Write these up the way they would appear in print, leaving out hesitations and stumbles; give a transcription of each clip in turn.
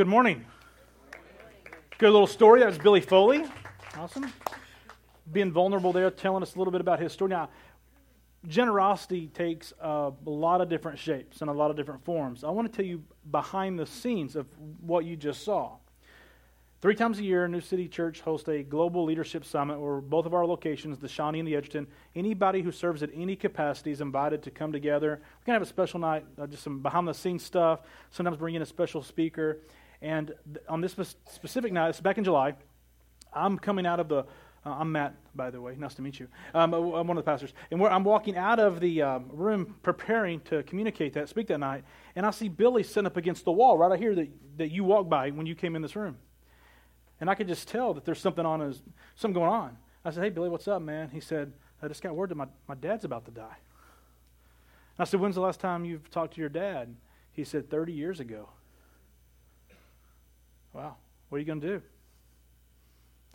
Good morning. Good little story. That was Billy Foley. Awesome. Being vulnerable there, telling us a little bit about his story. Now, generosity takes a lot of different shapes and a lot of different forms. I want to tell you behind the scenes of what you just saw. 3 times a year, New City Church hosts a global leadership summit where both of our locations, the Shawnee and the Edgerton, anybody who serves at any capacity is invited to come together. We're going to have a special night, just some behind-the-scenes stuff, sometimes bring in a special speaker. And on this specific night, it's back in July, I'm coming out of the... I'm Matt, by the way. Nice to meet you. I'm one of the pastors. And I'm walking out of the room preparing to speak that night, and I see Billy sitting up against the wall right out here that you walked by when you came in this room. And I could just tell that there's something going on. I said, "Hey, Billy, what's up, man?" He said, "I just got word that my dad's about to die." And I said, "When's the last time you've talked to your dad?" He said, 30 years ago. Wow, what are you going to do?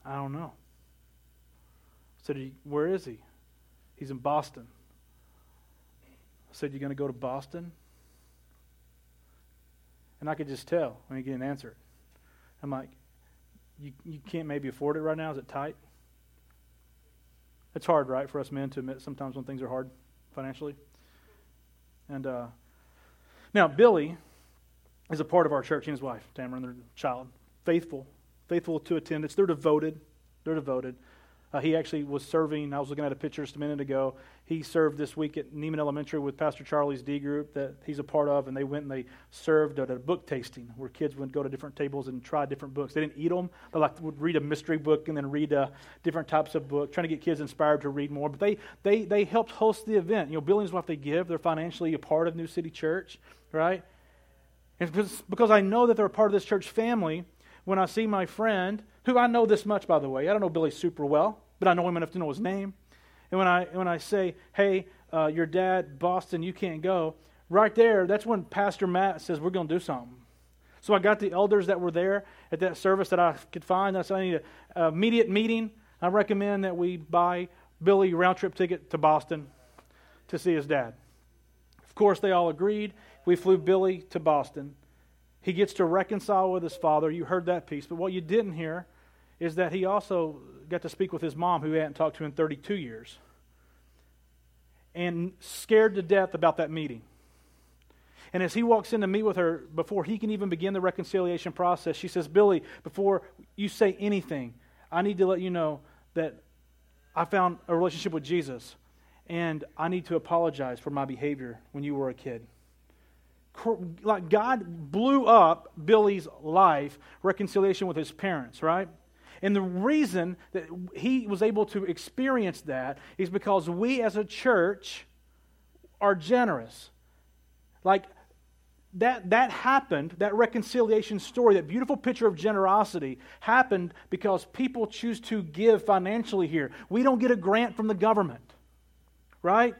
I don't know. I said, "Where is he?" He's in Boston. I said, "You going to go to Boston?" And I could just tell when he didn't answer it. I'm like, You can't maybe afford it right now? Is it tight? It's hard, right, for us men to admit sometimes when things are hard financially. And now, Billy is a part of our church. He and his wife, Tamara, and their child. Faithful to attendance. They're devoted. He actually was serving. I was looking at a picture just a minute ago. He served this week at Neiman Elementary with Pastor Charlie's D group that he's a part of, and they went and they served at a book tasting where kids would go to different tables and try different books. They didn't eat them, but would read a mystery book and then read different types of books, trying to get kids inspired to read more. But they helped host the event. You know, Billy and his wife, they give. They're financially a part of New City Church, right? And because I know that they're a part of this church family, when I see my friend, who I know this much, by the way. I don't know Billy super well, but I know him enough to know his name. And when I say, "Hey, your dad, Boston, you can't go," right there, that's when Pastor Matt says, "We're going to do something." So I got the elders that were there at that service that I could find. I said, "I need an immediate meeting. I recommend that we buy Billy a round-trip ticket to Boston to see his dad." Of course, they all agreed. We flew Billy to Boston. He gets to reconcile with his father. You heard that piece. But what you didn't hear is that he also got to speak with his mom, who he hadn't talked to in 32 years, and scared to death about that meeting. And as he walks in to meet with her, before he can even begin the reconciliation process, she says, "Billy, before you say anything, I need to let you know that I found a relationship with Jesus, and I need to apologize for my behavior when you were a kid." Like, God blew up Billy's life, reconciliation with his parents, right? And the reason that he was able to experience that is because we as a church are generous. Like, that happened, that reconciliation story, that beautiful picture of generosity happened because people choose to give financially here. We don't get a grant from the government, right?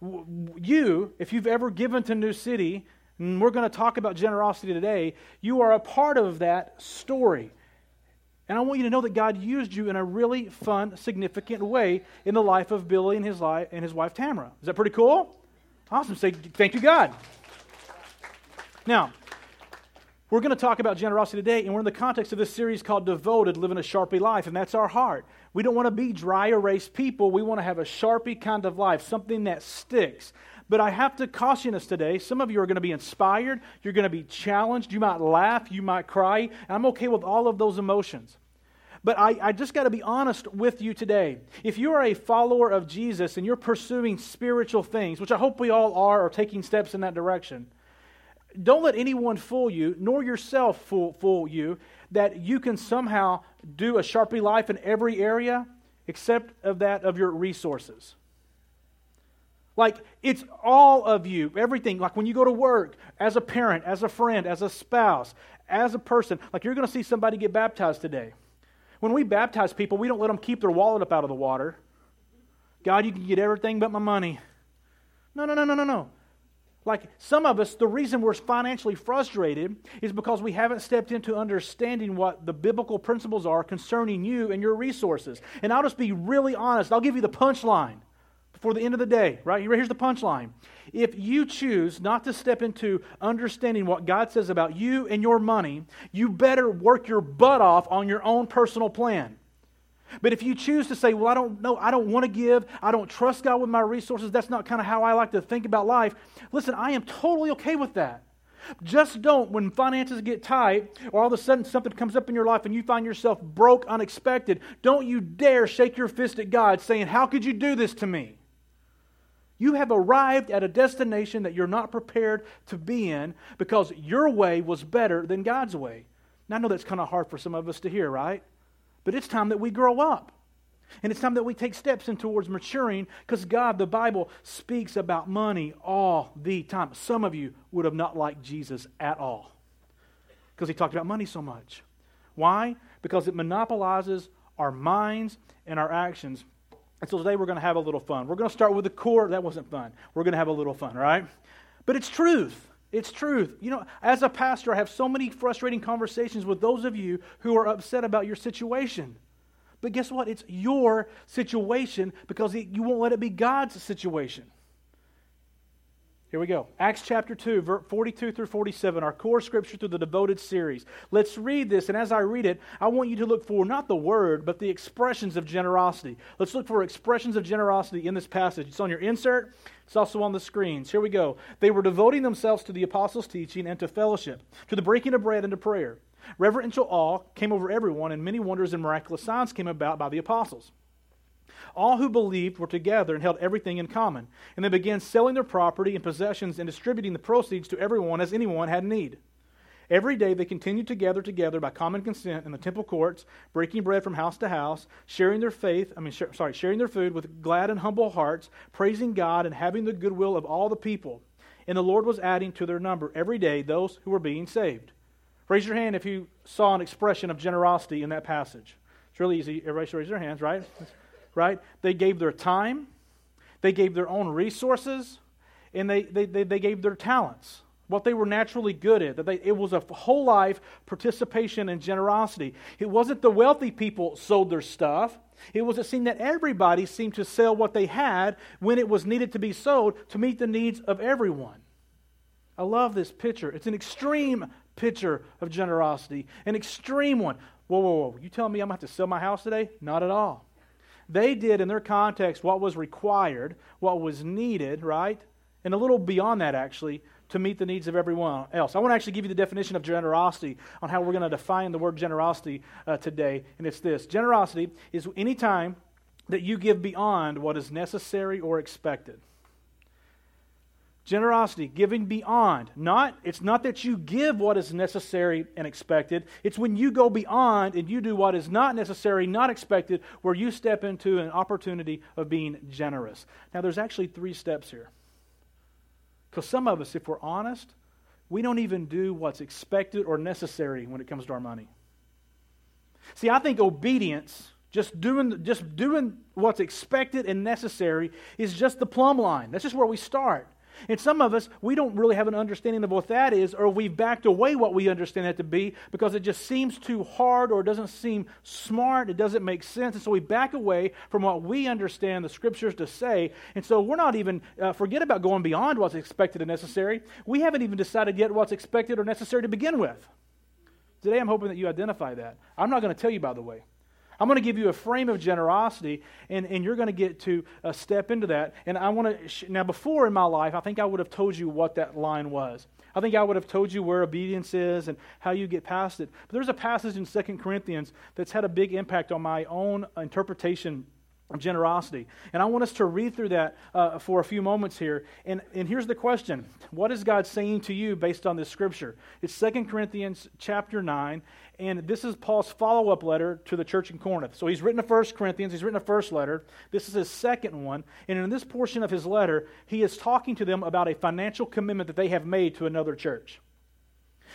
You, if you've ever given to New City, and we're going to talk about generosity today, you are a part of that story. And I want you to know that God used you in a really fun, significant way in the life of Billy and his wife, Tamara. Is that pretty cool? Awesome. Say, thank you, God. Now, we're going to talk about generosity today, and we're in the context of this series called Devoted, Living a Sharpie Life, and that's our heart. We don't want to be dry erase people. We want to have a Sharpie kind of life, something that sticks. But I have to caution us today. Some of you are going to be inspired. You're going to be challenged. You might laugh. You might cry. And I'm okay with all of those emotions. But I just got to be honest with you today. If you are a follower of Jesus and you're pursuing spiritual things, which I hope we all are, or taking steps in that direction, don't let anyone fool you, nor yourself fool you, that you can somehow do a Sharpie life in every area except of that of your resources. Like, it's all of you, everything. Like, when you go to work, as a parent, as a friend, as a spouse, as a person, like, you're going to see somebody get baptized today. When we baptize people, we don't let them keep their wallet up out of the water. "God, you can get everything but my money." No. Like, some of us, the reason we're financially frustrated is because we haven't stepped into understanding what the biblical principles are concerning you and your resources. And I'll just be really honest. I'll give you the punchline. before the end of the day, right? Here's the punchline. If you choose not to step into understanding what God says about you and your money, you better work your butt off on your own personal plan. But if you choose to say, well, I don't know, I don't want to give, I don't trust God with my resources, that's not kind of how I like to think about life. Listen, I am totally okay with that. Just don't, when finances get tight, or all of a sudden something comes up in your life and you find yourself broke, unexpected, don't you dare shake your fist at God saying, how could you do this to me? You have arrived at a destination that you're not prepared to be in because your way was better than God's way. Now, I know that's kind of hard for some of us to hear, right? But it's time that we grow up. And it's time that we take steps in towards maturing because God, the Bible, speaks about money all the time. Some of you would have not liked Jesus at all because he talked about money so much. Why? Because it monopolizes our minds and our actions. And so today we're going to have a little fun. We're going to start with the core. That wasn't fun. We're going to have a little fun, right? But it's truth. It's truth. You know, as a pastor, I have so many frustrating conversations with those of you who are upset about your situation. But guess what? It's your situation because you won't let it be God's situation. Here we go. Acts chapter 2, verse 42 through 47, our core scripture through the Devoted series. Let's read this, and as I read it, I want you to look for not the word, but the expressions of generosity. Let's look for expressions of generosity in this passage. It's on your insert. It's also on the screens. Here we go. They were devoting themselves to the apostles' teaching and to fellowship, to the breaking of bread and to prayer. Reverential awe came over everyone, and many wonders and miraculous signs came about by the apostles. All who believed were together and held everything in common, and they began selling their property and possessions and distributing the proceeds to everyone as anyone had need. Every day they continued to gather together by common consent in the temple courts, breaking bread from house to house, sharing their food with glad and humble hearts, praising God and having the goodwill of all the people. And the Lord was adding to their number every day those who were being saved. Raise your hand if you saw an expression of generosity in that passage. It's really easy. Everybody raise their hands, right? Right? They gave their time, they gave their own resources, and they gave their talents, what they were naturally good at. It was a whole life participation in generosity. It wasn't the wealthy people sold their stuff. It seemed that everybody seemed to sell what they had when it was needed to be sold to meet the needs of everyone. I love this picture. It's an extreme picture of generosity, an extreme one. Whoa. You tell me I'm going to have to sell my house today? Not at all. They did in their context what was required, what was needed, right? And a little beyond that, actually, to meet the needs of everyone else. I want to actually give you the definition of generosity on how we're going to define the word generosity today, and it's this. Generosity is any time that you give beyond what is necessary or expected. Generosity, giving beyond. It's not that you give what is necessary and expected. It's when you go beyond and you do what is not necessary, not expected, where you step into an opportunity of being generous. Now, there's actually three steps here. Because some of us, if we're honest, we don't even do what's expected or necessary when it comes to our money. See, I think obedience, just doing what's expected and necessary, is just the plumb line. That's just where we start. And some of us, we don't really have an understanding of what that is, or we've backed away what we understand that to be because it just seems too hard or it doesn't seem smart, it doesn't make sense. And so we back away from what we understand the Scriptures to say. And so we're not even, forget about going beyond what's expected and necessary. We haven't even decided yet what's expected or necessary to begin with. Today I'm hoping that you identify that. I'm not going to tell you, by the way. I'm going to give you a frame of generosity, and you're going to get to step into that. And I want to, now before in my life, I think I would have told you what that line was. I think I would have told you where obedience is and how you get past it. But there's a passage in 2 Corinthians that's had a big impact on my own interpretation of generosity. And I want us to read through that for a few moments here. And here's the question. What is God saying to you based on this scripture? It's 2 Corinthians chapter 9. And this is Paul's follow-up letter to the church in Corinth. So he's written a 1 Corinthians, he's written a first letter. This is his second one. And in this portion of his letter, he is talking to them about a financial commitment that they have made to another church.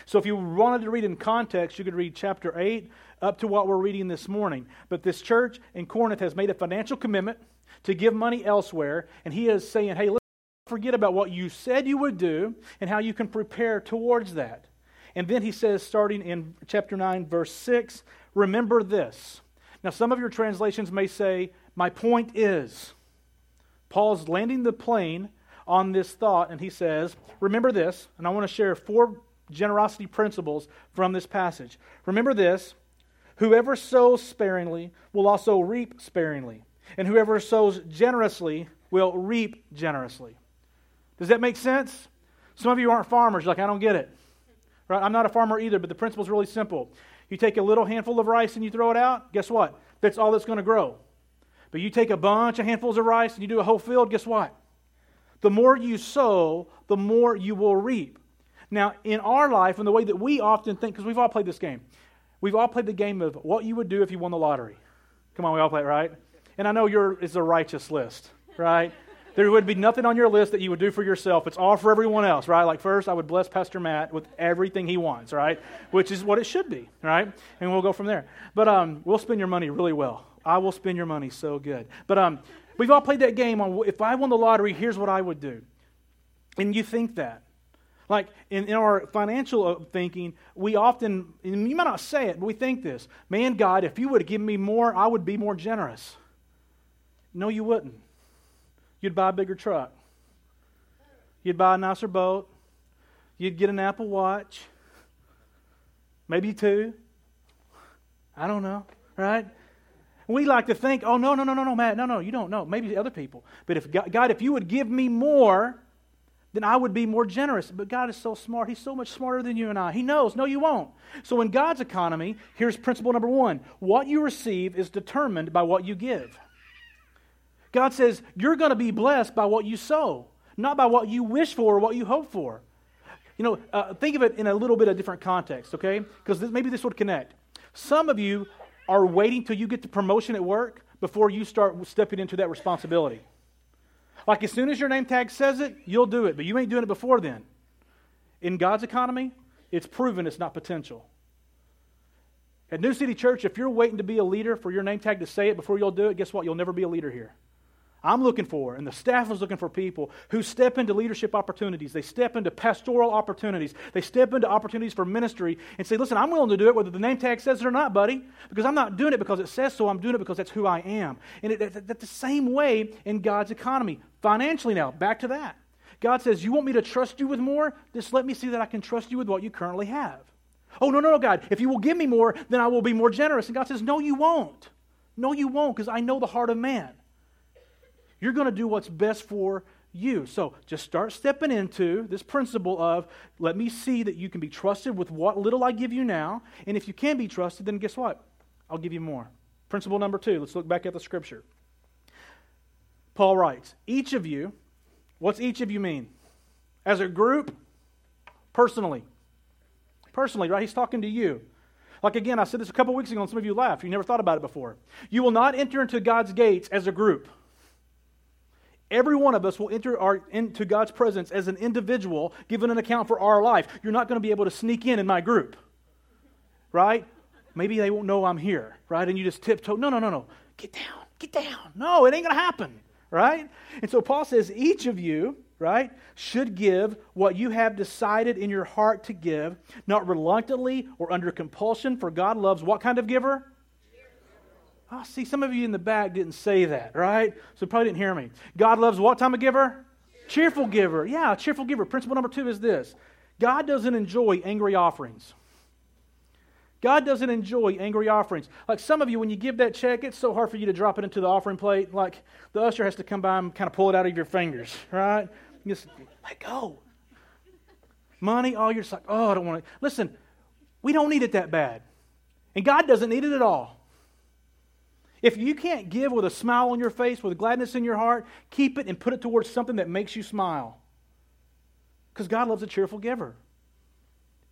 So if you wanted to read in context, you could read chapter 8 up to what we're reading this morning. But this church in Corinth has made a financial commitment to give money elsewhere. And he is saying, hey, let's forget about what you said you would do and how you can prepare towards that. And then he says, starting in chapter 9, verse 6, remember this. Now, some of your translations may say, my point is. Paul's landing the plane on this thought, and he says, remember this, and I want to share 4 generosity principles from this passage. Remember this, whoever sows sparingly will also reap sparingly, and whoever sows generously will reap generously. Does that make sense? Some of you aren't farmers, you're like, I don't get it. Right? I'm not a farmer either, but the principle is really simple. You take a little handful of rice and you throw it out, guess what? That's all that's going to grow. But you take a bunch of handfuls of rice and you do a whole field, guess what? The more you sow, the more you will reap. Now, in our life, in the way that we often think, because we've all played this game. We've all played the game of what you would do if you won the lottery. Come on, we all play it, right? And I know it's a righteous list, right? There would be nothing on your list that you would do for yourself. It's all for everyone else, right? Like first, I would bless Pastor Matt with everything he wants, right? Which is what it should be, right? And we'll go from there. But we'll spend your money really well. I will spend your money so good. But we've all played that game on if I won the lottery, here's what I would do. And you think that. Like in our financial thinking, we often, and you might not say it, but we think this. Man, God, if you would have given me more, I would be more generous. No, you wouldn't. You'd buy a bigger truck. You'd buy a nicer boat. You'd get an Apple Watch. Maybe 2. I don't know, right? We like to think, oh, no, Matt, no, you don't know. Maybe other people. But if God, if you would give me more, then I would be more generous. But God is so smart. He's so much smarter than you and I. He knows. No, you won't. So in God's economy, here's principle number 1. What you receive is determined by what you give. God says, you're going to be blessed by what you sow, not by what you wish for or what you hope for. You know, think of it in a little bit of different context, okay? Because maybe this would connect. Some of you are waiting till you get the promotion at work before you start stepping into that responsibility. Like as soon as your name tag says it, you'll do it, but you ain't doing it before then. In God's economy, it's proven it's not potential. At New City Church, if you're waiting to be a leader for your name tag to say it before you'll do it, guess what? You'll never be a leader here. I'm looking for, and the staff is looking for people who step into leadership opportunities. They step into pastoral opportunities. They step into opportunities for ministry and say, listen, I'm willing to do it whether the name tag says it or not, buddy, because I'm not doing it because it says so. I'm doing it because that's who I am. And that's the same way in God's economy. Financially now, back to that. God says, you want me to trust you with more? Just let me see that I can trust you with what you currently have. Oh, no, God, if you will give me more, then I will be more generous. And God says, no, you won't. No, you won't, because I know the heart of man. You're going to do what's best for you. So just start stepping into this principle of let me see that you can be trusted with what little I give you now. And if you can be trusted, then guess what? I'll give you more. Principle number 2. Let's look back at the scripture. Paul writes, each of you, what's each of you mean? As a group, personally. Personally, right? He's talking to you. Like again, I said this a couple weeks ago and some of you laughed. You never thought about it before. You will not enter into God's gates as a group. Every one of us will enter into God's presence as an individual, giving an account for our life. You're not going to be able to sneak in my group, right? Maybe they won't know I'm here, right? And you just tiptoe. No. Get down. No, it ain't going to happen, right? And so Paul says each of you, right, should give what you have decided in your heart to give, not reluctantly or under compulsion, for God loves what kind of giver? Oh, see, some of you in the back didn't say that, right? So you probably didn't hear me. God loves what type of giver? Cheerful giver. Yeah, cheerful giver. Principle number 2 is this. God doesn't enjoy angry offerings. God doesn't enjoy angry offerings. Like some of you, when you give that check, it's so hard for you to drop it into the offering plate. Like the usher has to come by and kind of pull it out of your fingers, right? You just let go. Money, oh, you're just like, oh, I don't want to. Listen, we don't need it that bad. And God doesn't need it at all. If you can't give with a smile on your face, with gladness in your heart, keep it and put it towards something that makes you smile. Because God loves a cheerful giver.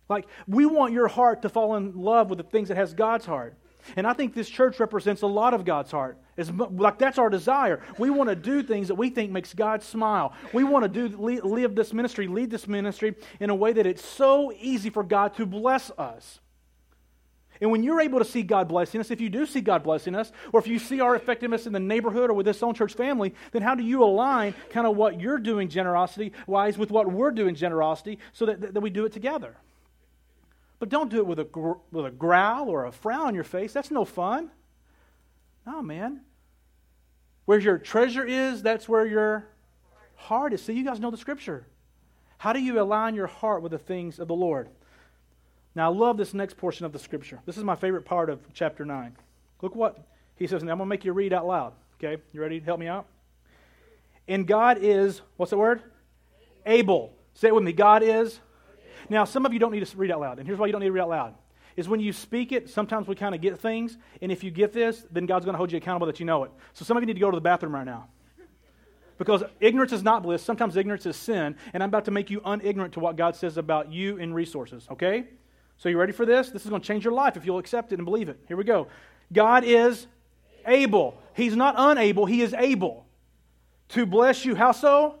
Like, we want your heart to fall in love with the things that has God's heart. And I think this church represents a lot of God's heart. Like, that's our desire. We want to do things that we think makes God smile. We want to lead this ministry in a way that it's so easy for God to bless us. And when you're able to see God blessing us, if you do see God blessing us, or if you see our effectiveness in the neighborhood or with this own church family, then how do you align kind of what you're doing generosity-wise with what we're doing generosity so that we do it together? But don't do it with a growl or a frown on your face. That's no fun. No, man. Where your treasure is, that's where your heart is. See, you guys know the scripture. How do you align your heart with the things of the Lord? Now, I love this next portion of the scripture. This is my favorite part of chapter 9. Look what he says. Now, I'm going to make you read out loud. Okay, you ready to help me out? And God is, what's the word? Able. Say it with me. God is. Now, some of you don't need to read out loud. And here's why you don't need to read out loud. Is when you speak it, sometimes we kind of get things. And if you get this, then God's going to hold you accountable that you know it. So some of you need to go to the bathroom right now. Because ignorance is not bliss. Sometimes ignorance is sin. And I'm about to make you unignorant to what God says about you and resources. Okay? So you ready for this? This is going to change your life if you'll accept it and believe it. Here we go. God is able. He's not unable. He is able to bless you. How so?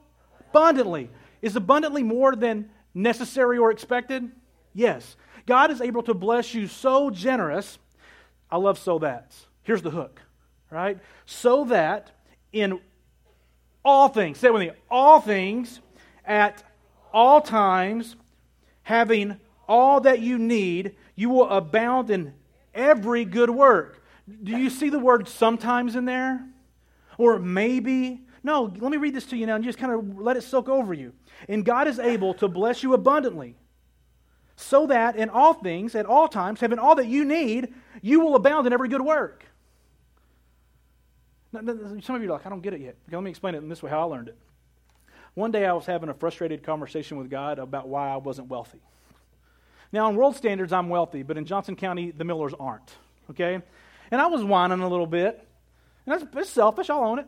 Abundantly. Is abundantly more than necessary or expected? Yes. God is able to bless you so generous. I love so that. Here's the hook, right? So that in all things, say it with me, all things, at all times, having all that you need, you will abound in every good work. Do you see the word sometimes in there? Or maybe? No, let me read this to you now and just kind of let it soak over you. And God is able to bless you abundantly, so that in all things, at all times, having all that you need, you will abound in every good work. Now, some of you are like, I don't get it yet. Okay, let me explain it in this way, how I learned it. One day I was having a frustrated conversation with God about why I wasn't wealthy. Now, in world standards, I'm wealthy, but in Johnson County, the Millers aren't, okay? And I was whining a little bit, and it's selfish, I'll own it.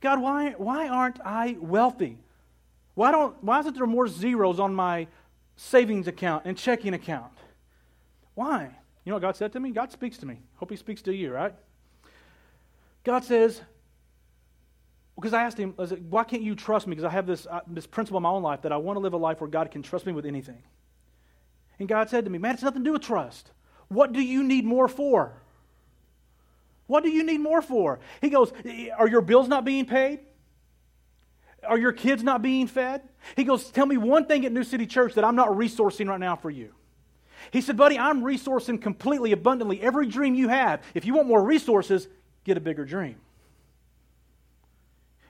God, why aren't I wealthy? Why isn't there more zeros on my savings account and checking account? Why? You know what God said to me? God speaks to me. Hope He speaks to you, right? God says, because I asked Him, I said, why can't you trust me? Because I have this principle in my own life that I want to live a life where God can trust me with anything. And God said to me, man, it's nothing to do with trust. What do you need more for? What do you need more for? He goes, are your bills not being paid? Are your kids not being fed? He goes, tell me one thing at New City Church that I'm not resourcing right now for you. He said, buddy, I'm resourcing completely, abundantly, every dream you have. If you want more resources, get a bigger dream.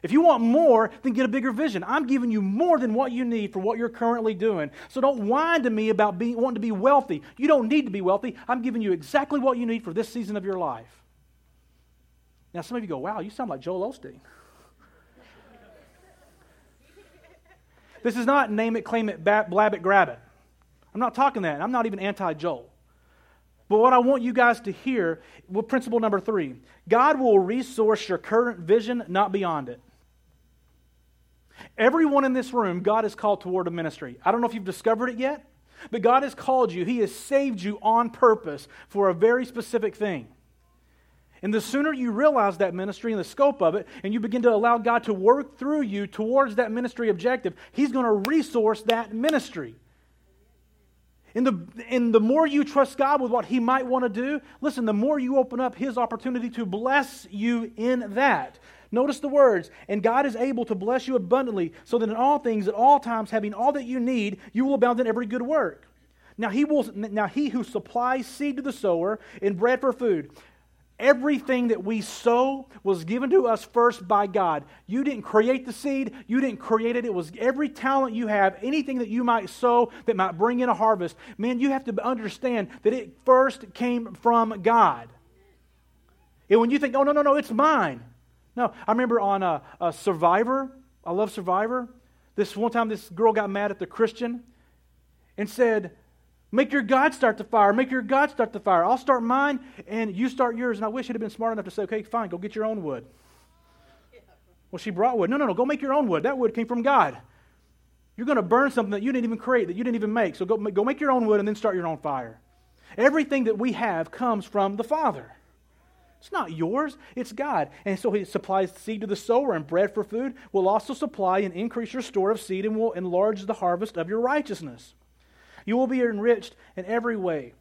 If you want more, then get a bigger vision. I'm giving you more than what you need for what you're currently doing. So don't whine to me about wanting to be wealthy. You don't need to be wealthy. I'm giving you exactly what you need for this season of your life. Now, some of you go, wow, you sound like Joel Osteen. This is not name it, claim it, blab it, grab it. I'm not talking that. I'm not even anti-Joel. But what I want you guys to hear, well, principle number 3, God will resource your current vision, not beyond it. Everyone in this room, God has called toward a ministry. I don't know if you've discovered it yet, but God has called you. He has saved you on purpose for a very specific thing. And the sooner you realize that ministry and the scope of it, and you begin to allow God to work through you towards that ministry objective, He's going to resource that ministry. And the more you trust God with what He might want to do, listen, the more you open up His opportunity to bless you in that. Notice the words, and God is able to bless you abundantly, so that in all things, at all times, having all that you need, you will abound in every good work. Now He who supplies seed to the sower and bread for food. Everything that we sow was given to us first by God. You didn't create the seed. You didn't create it. It was every talent you have, anything that you might sow that might bring in a harvest. Man, you have to understand that it first came from God. And when you think, oh, no, it's mine. No, I remember on a Survivor, I love Survivor. This one time this girl got mad at the Christian and said, make your God start the fire. Make your God start the fire. I'll start mine, and you start yours. And I wish it had been smart enough to say, okay, fine, go get your own wood. Well, she brought wood. No, go make your own wood. That wood came from God. You're going to burn something that you didn't even create, that you didn't even make. So go make your own wood and then start your own fire. Everything that we have comes from the Father. It's not yours. It's God. And so He supplies seed to the sower and bread for food. Will also supply and increase your store of seed and will enlarge the harvest of your righteousness. You will be enriched in every way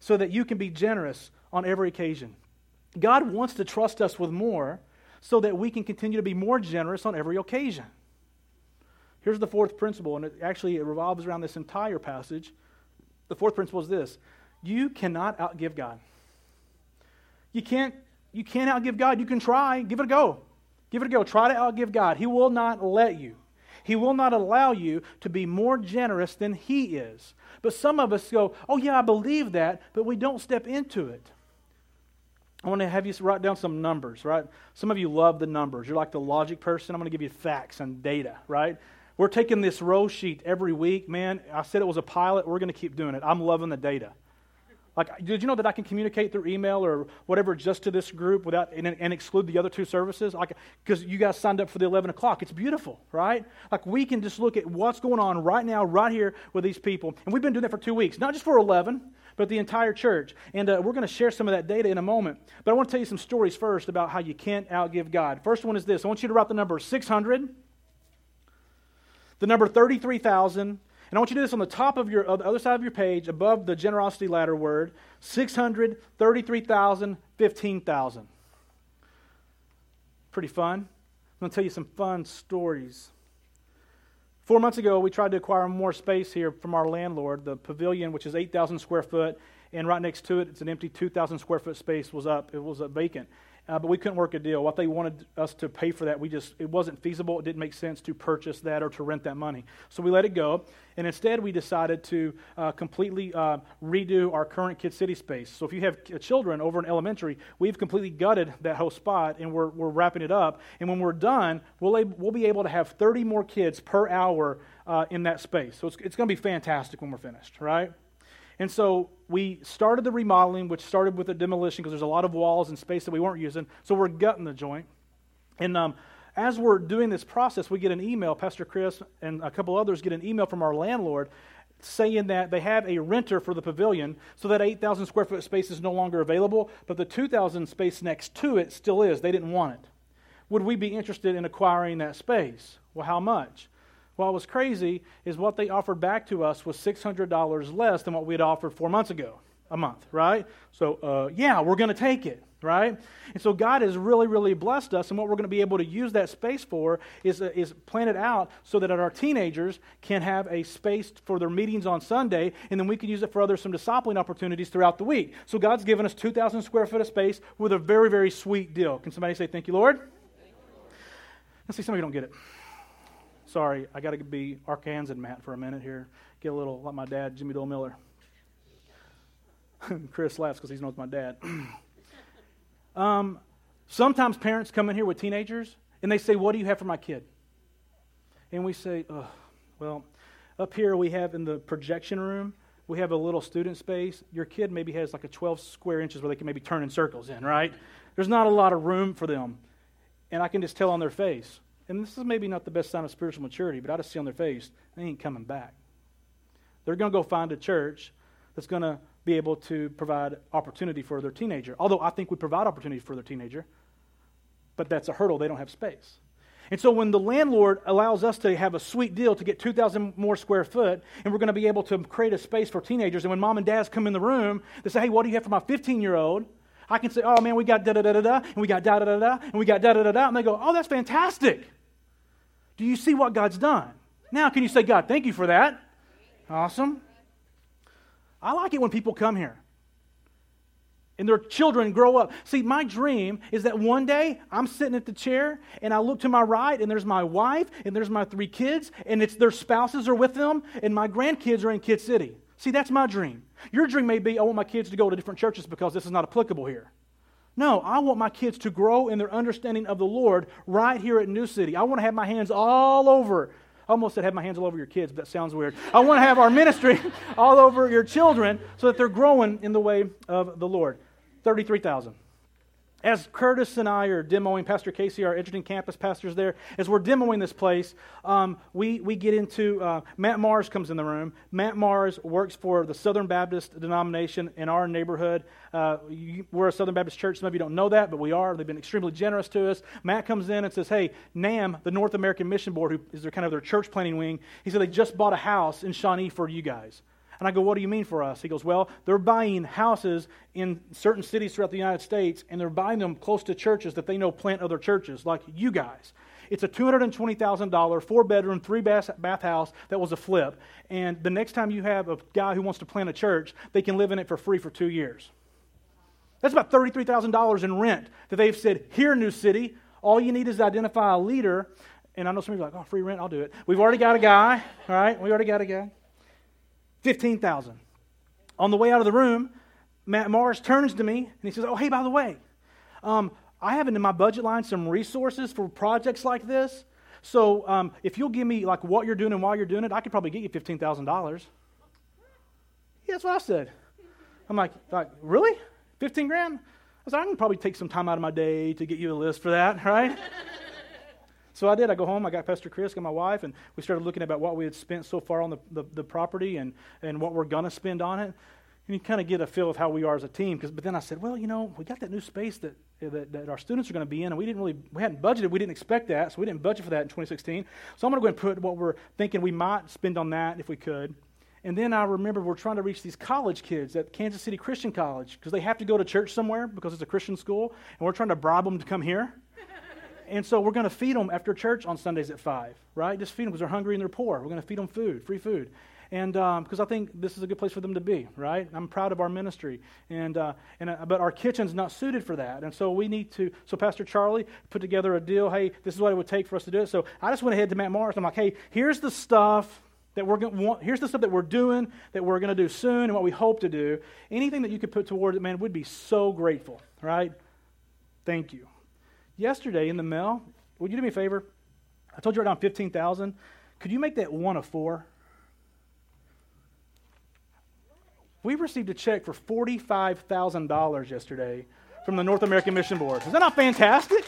so that you can be generous on every occasion. God wants to trust us with more so that we can continue to be more generous on every occasion. Here's the fourth principle, and it revolves around this entire passage. The fourth principle is this. You cannot outgive God. You can't outgive God. You can try. Give it a go. Give it a go. Try to outgive God. He will not let you. He will not allow you to be more generous than He is. But some of us go, oh yeah, I believe that, but we don't step into it. I want to have you write down some numbers, right? Some of you love the numbers. You're like the logic person. I'm going to give you facts and data, right? We're taking this row sheet every week. Man, I said it was a pilot. We're going to keep doing it. I'm loving the data. Like, did you know that I can communicate through email or whatever just to this group without and exclude the other two services? Like, because you guys signed up for the 11 o'clock. It's beautiful, right? Like, we can just look at what's going on right now, right here with these people. And we've been doing that for 2 weeks, not just for 11, but the entire church. And we're going to share some of that data in a moment. But I want to tell you some stories first about how you can't outgive God. First one is this. I want you to write the number 600, the number 33,000, and I want you to do this on the top of your, the other side of your page, above the generosity ladder word, 600, 33,000, 15,000. Pretty fun. I'm going to tell you some fun stories. 4 months ago, we tried to acquire more space here from our landlord. The pavilion, which is 8,000 square foot, and right next to it, it's an empty 2,000 square foot space was up. It was vacant. But we couldn't work a deal. What they wanted us to pay for that, it wasn't feasible. It didn't make sense to purchase that or to rent that money. So we let it go, and instead we decided to completely redo our current Kid City space. So if you have children over in elementary, we've completely gutted that whole spot, and we're wrapping it up. And when we're done, we'll be able to have 30 more kids per hour in that space. So it's going to be fantastic when we're finished, right? And so we started the remodeling, which started with the demolition because there's a lot of walls and space that we weren't using. So we're gutting the joint. And as we're doing this process, we get an email. Pastor Chris and a couple others get an email from our landlord saying that they have a renter for the pavilion, so that 8,000 square foot space is no longer available, but the 2,000 space next to it still is. They didn't want it. Would we be interested in acquiring that space? Well, how much? What was crazy is what they offered back to us was $600 less than what we had offered 4 months ago, a month, right? So, yeah, we're going to take it, right? And so God has really, really blessed us, and what we're going to be able to use that space for is plan it out so that our teenagers can have a space for their meetings on Sunday, and then we can use it for some discipling opportunities throughout the week. So God's given us 2,000 square foot of space with a very, very sweet deal. Can somebody say, thank you, Lord? Thank you, Lord. Let's see, some of you don't get it. Sorry, I got to be Arkansas Matt for a minute here. Get a little like my dad, Jimmy Dole Miller. Chris laughs because he knows my dad. Sometimes parents come in here with teenagers and they say, what do you have for my kid? And we say, oh, well, up here we have in the projection room, we have a little student space. Your kid maybe has like a 12 square inches where they can maybe turn in circles in, right? There's not a lot of room for them. And I can just tell on their face. And this is maybe not the best sign of spiritual maturity, but I just see on their face, they ain't coming back. They're going to go find a church that's going to be able to provide opportunity for their teenager. Although I think we provide opportunity for their teenager, but that's a hurdle. They don't have space. And so when the landlord allows us to have a sweet deal to get 2,000 more square foot, and we're going to be able to create a space for teenagers, and when mom and dads come in the room, they say, hey, what do you have for my 15-year-old? I can say, oh, man, we got da-da-da-da-da, and we got da-da-da-da, and we got da-da-da-da. And they go, oh, that's fantastic. Do you see what God's done? Now, can you say, God, thank you for that? Awesome. I like it when people come here and their children grow up. See, my dream is that one day I'm sitting at the chair and I look to my right and there's my wife and there's my three kids and it's their spouses are with them and my grandkids are in Kid City. See, that's my dream. Your dream may be, I want my kids to go to different churches because this is not applicable here. No, I want my kids to grow in their understanding of the Lord right here at New City. I want to have my hands all over. I almost said have my hands all over your kids, but that sounds weird. I want to have our ministry all over your children so that they're growing in the way of the Lord. 33,000. As Curtis and I are demoing, Pastor Casey, our Edgerton campus pastor's there, as we're demoing this place, we get into, Matt Mars comes in the room. Matt Mars works for the Southern Baptist denomination in our neighborhood. We're a Southern Baptist church. Some of you don't know that, but we are. They've been extremely generous to us. Matt comes in and says, hey, NAM, the North American Mission Board, who is their kind of their church planning wing, he said they just bought a house in Shawnee for you guys. And I go, what do you mean for us? He goes, well, they're buying houses in certain cities throughout the United States, and they're buying them close to churches that they know plant other churches, like you guys. It's a $220,000, four-bedroom, three-bath house that was a flip. And the next time you have a guy who wants to plant a church, they can live in it for free for 2 years. That's about $33,000 in rent that they've said, here, New City, All you need is to identify a leader. And I know some people are like, oh, free rent, I'll do it. We've already got a guy, all right? We already got a guy. $15,000. On the way out of the room, Matt Mars turns to me and he says, oh, hey, by the way, I have in my budget line some resources for projects like this. So if you'll give me like what you're doing and why you're doing it, I could probably get you $15,000. Yeah, that's what I said. I'm like really? 15 grand? I was like, I can probably take some time out of my day to get you a list for that, right? So I did. I go home. I got Pastor Chris, got my wife, and we started looking about what we had spent so far on the property and what we're going to spend on it. And you kind of get a feel of how we are as a team. But then I said, well, you know, we got that new space that our students are going to be in, and we hadn't budgeted. We didn't expect that, so we didn't budget for that in 2016. So I'm going to go ahead and put what we're thinking we might spend on that if we could. And then I remember we're trying to reach these college kids at Kansas City Christian College because they have to go to church somewhere because it's a Christian school, and we're trying to bribe them to come here. And so we're going to feed them after church on Sundays at 5, right? Just feed them because they're hungry and they're poor. We're going to feed them food, free food. And because I think this is a good place for them to be, right? I'm proud of our ministry, but our kitchen's not suited for that, and so we need to. So Pastor Charlie put together a deal. Hey, this is what it would take for us to do it. So I just went ahead to Matt Mars. I'm like, hey, here's the stuff that we're going to want. Here's the stuff that we're doing, that we're going to do soon, and what we hope to do. Anything that you could put toward it, man, we'd be so grateful, right? Thank you. Yesterday in the mail, would you do me a favor? I told you right now $15,000. Could you make that one of four? We received a check for $45,000 yesterday from the North American Mission Board. Is that not fantastic?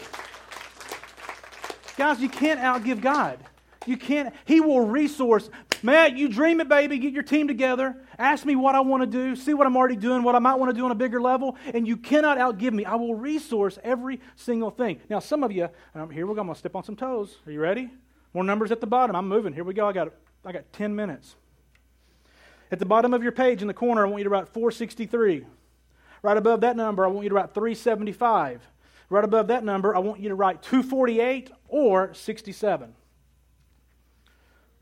Guys, you can't outgive God. You can't. He will resource. Matt, you dream it, baby. Get your team together. Ask me what I want to do. See what I'm already doing, what I might want to do on a bigger level. And you cannot outgive me. I will resource every single thing. Now, some of you, here we go. I'm going to step on some toes. Are you ready? More numbers at the bottom. I'm moving. Here we go. I got 10 minutes. At the bottom of your page in the corner, I want you to write 463. Right above that number, I want you to write 375. Right above that number, I want you to write 248 or 67.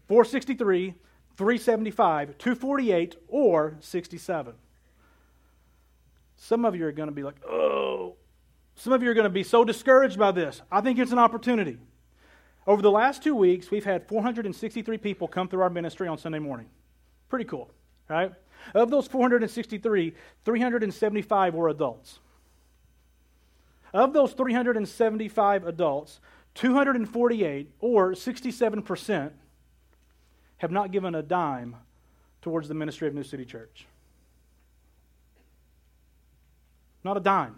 463, 375, 248 or 67. Some of you are going to be like, oh. Some of you are going to be so discouraged by this. I think it's an opportunity. Over the last 2 weeks, we've had 463 people come through our ministry on Sunday morning. Pretty cool, right? Of those 463, 375 were adults. Of those 375 adults, 248, or 67%, have not given a dime towards the ministry of New City Church. Not a dime.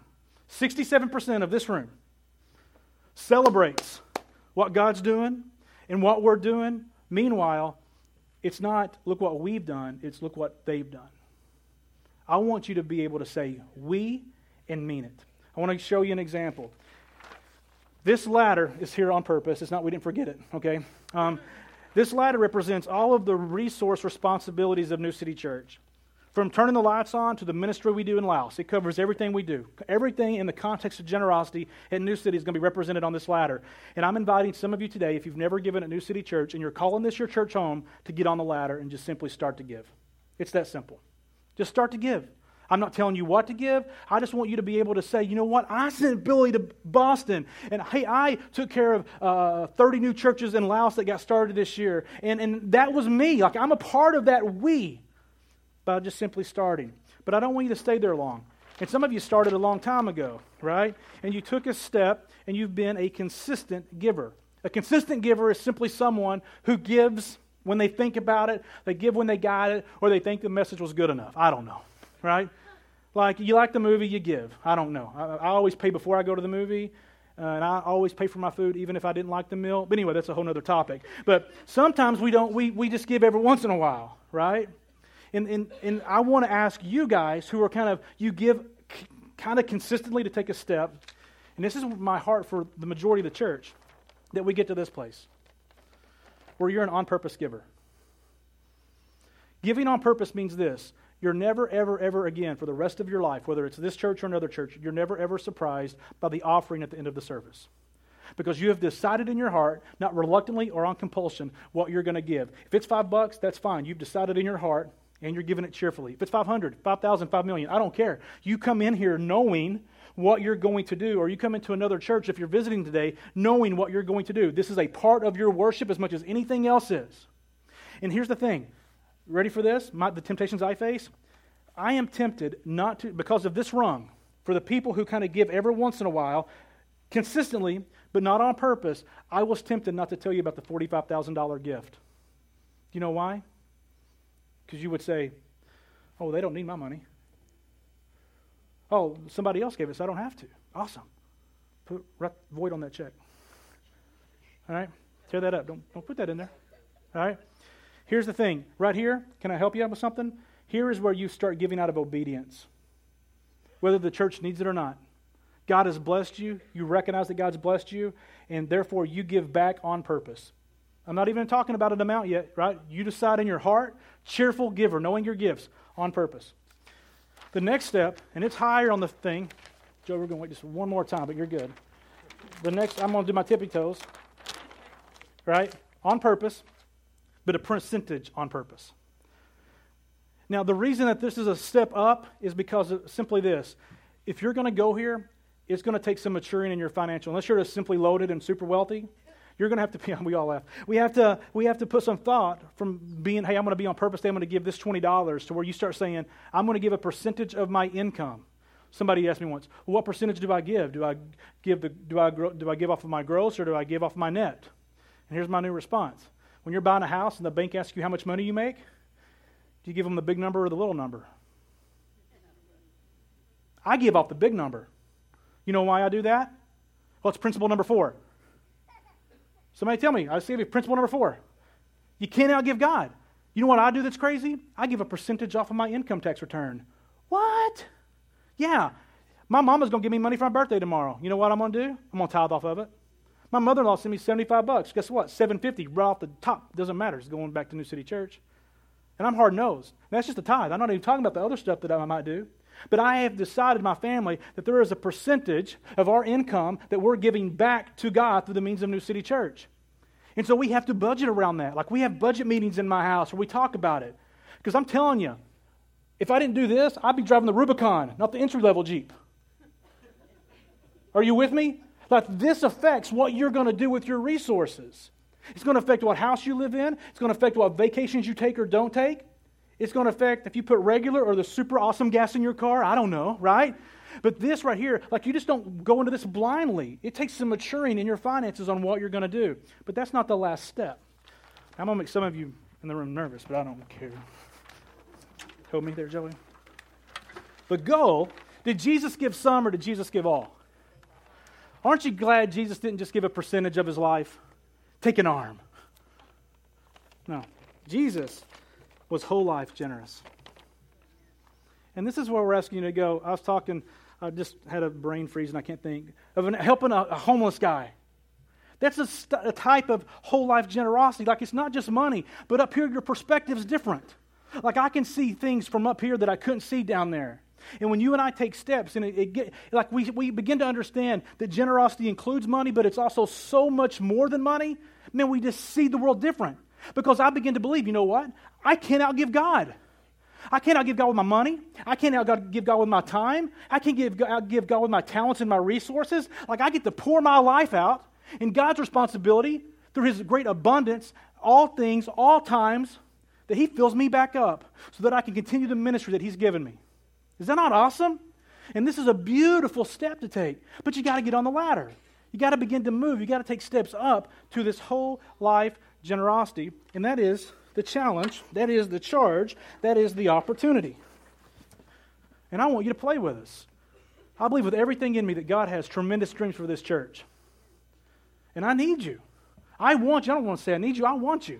67% of this room celebrates what God's doing and what we're doing. Meanwhile, it's not, look what we've done, it's look what they've done. I want you to be able to say, we, and mean it. I want to show you an example. This ladder is here on purpose. It's not, we didn't forget it, okay? This ladder represents all of the resource responsibilities of New City Church. From turning the lights on to the ministry we do in Laos, it covers everything we do. Everything in the context of generosity at New City is going to be represented on this ladder. And I'm inviting some of you today, if you've never given at New City Church and you're calling this your church home, to get on the ladder and just simply start to give. It's that simple. Just start to give. I'm not telling you what to give. I just want you to be able to say, you know what? I sent Billy to Boston, and hey, I took care of 30 new churches in Laos that got started this year. And that was me. Like, I'm a part of that we. By just simply starting. But I don't want you to stay there long. And some of you started a long time ago, right? And you took a step and you've been a consistent giver. A consistent giver is simply someone who gives when they think about it, they give when they got it, or they think the message was good enough. I don't know, right? Like, you like the movie, you give. I don't know. I always pay before I go to the movie, and I always pay for my food even if I didn't like the meal. But anyway, that's a whole other topic. But sometimes we just give every once in a while, right? And I want to ask you guys who are you give consistently to take a step, and this is my heart for the majority of the church, that we get to this place where you're an on-purpose giver. Giving on purpose means this. You're never, ever, ever again for the rest of your life, whether it's this church or another church, you're never, ever surprised by the offering at the end of the service. Because you have decided in your heart, not reluctantly or on compulsion, what you're going to give. If it's $5, that's fine. You've decided in your heart, and you're giving it cheerfully. If it's $500, $5,000, $5 million, I don't care. You come in here knowing what you're going to do, or you come into another church if you're visiting today knowing what you're going to do. This is a part of your worship as much as anything else is. And here's the thing. Ready for this? The temptations I face? I am tempted not to, because of this rung, for the people who kind of give every once in a while, consistently, but not on purpose, I was tempted not to tell you about the $45,000 gift. Do you know why? Because you would say, oh, they don't need my money. Oh, somebody else gave it, so I don't have to. Awesome. Put void on that check. All right? Tear that up. Don't put that in there. All right? Here's the thing. Right here, can I help you out with something? Here is where you start giving out of obedience, whether the church needs it or not. God has blessed you. You recognize that God's blessed you, and therefore you give back on purpose. I'm not even talking about an amount yet, right? You decide in your heart, cheerful giver, knowing your gifts on purpose. The next step, and it's higher on the thing. Joe, we're going to wait just one more time, but you're good. The next, I'm going to do my tippy toes, right? On purpose, but a percentage on purpose. Now, the reason that this is a step up is because of simply this. If you're going to go here, it's going to take some maturing in your financial. Unless you're just simply loaded and super wealthy, you're going to have to be, we all laugh. We have to put some thought from being, hey, I'm going to be on purpose, I'm going to give this $20, to where you start saying, I'm going to give a percentage of my income. Somebody asked me once, well, what percentage do I give? Do I give off of my gross, or do I give off my net? And here's my new response. When you're buying a house and the bank asks you how much money you make, do you give them the big number or the little number? I give off the big number. You know why I do that? Well, it's principle number 4. Somebody tell me. I say principle number 4. You can't outgive God. You know what I do that's crazy? I give a percentage off of my income tax return. What? Yeah. My mama's going to give me money for my birthday tomorrow. You know what I'm going to do? I'm going to tithe off of it. My mother-in-law sent me $75. Guess what? $7.50 right off the top. Doesn't matter. It's going back to New City Church. And I'm hard-nosed. That's just a tithe. I'm not even talking about the other stuff that I might do. But I have decided, my family, that there is a percentage of our income that we're giving back to God through the means of New City Church. And so we have to budget around that. Like, we have budget meetings in my house where we talk about it. Because I'm telling you, if I didn't do this, I'd be driving the Rubicon, not the entry-level Jeep. Are you with me? Like, this affects what you're going to do with your resources. It's going to affect what house you live in. It's going to affect what vacations you take or don't take. It's going to affect if you put regular or the super awesome gas in your car. I don't know, right? But this right here, like, you just don't go into this blindly. It takes some maturing in your finances on what you're going to do. But that's not the last step. I'm going to make some of you in the room nervous, but I don't care. Hold me there, Joey. The goal, did Jesus give some or did Jesus give all? Aren't you glad Jesus didn't just give a percentage of his life? Take an arm. No. Jesus was whole life generous. And this is where we're asking you to go. I was talking, I just had a brain freeze and I can't think, of helping a homeless guy. That's a type of whole life generosity. Like, it's not just money, but up here your perspective's different. Like, I can see things from up here that I couldn't see down there. And when you and I take steps, and we begin to understand that generosity includes money, but it's also so much more than money, man, we just see the world different. Because I begin to believe, you know what? I can't outgive God. I can't outgive God with my money. I can't outgive God with my time. I can't outgive God with my talents and my resources. Like, I get to pour my life out, and God's responsibility through his great abundance, all things, all times, that he fills me back up so that I can continue the ministry that he's given me. Is that not awesome? And this is a beautiful step to take, but you got to get on the ladder. You got to begin to move. You got to take steps up to this whole life generosity, and that is the challenge, that is the charge, that is the opportunity. And I want you to play with us. I believe with everything in me that God has tremendous dreams for this church. And I need you. I want you. I don't want to say I need you. I want you.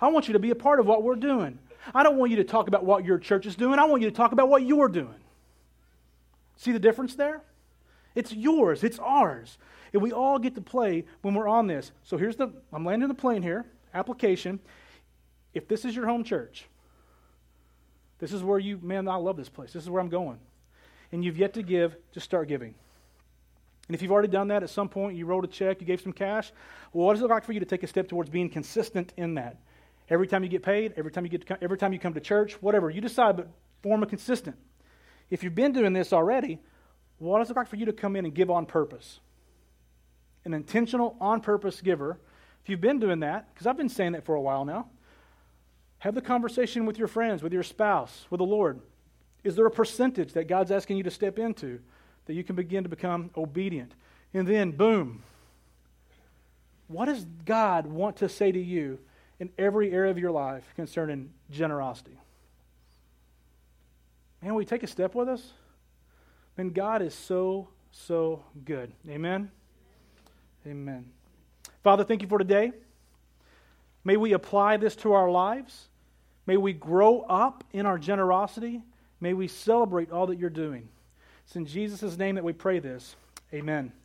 I want you to be a part of what we're doing. I don't want you to talk about what your church is doing. I want you to talk about what you're doing. See the difference there? It's yours. It's ours. And we all get to play when we're on this. So here's I'm landing the plane here. Application. If this is your home church, this is where you, man, I love this place. This is where I'm going. And you've yet to give, just start giving. And if you've already done that at some point, you wrote a check, you gave some cash, well, what does it look like for you to take a step towards being consistent in that? Every time you get paid, every time you come to church, whatever, you decide, but form a consistent. If you've been doing this already, What does it look like for you to come in and give on purpose? An intentional, on-purpose giver. If you've been doing that, because I've been saying that for a while now, have the conversation with your friends, with your spouse, with the Lord. Is there a percentage that God's asking you to step into that you can begin to become obedient? And then, boom. What does God want to say to you in every area of your life concerning generosity? Man, will you take a step with us? Man, God is so, so good. Amen? Amen. Father, thank you for today. May we apply this to our lives. May we grow up in our generosity. May we celebrate all that you're doing. It's in Jesus' name that we pray this. Amen.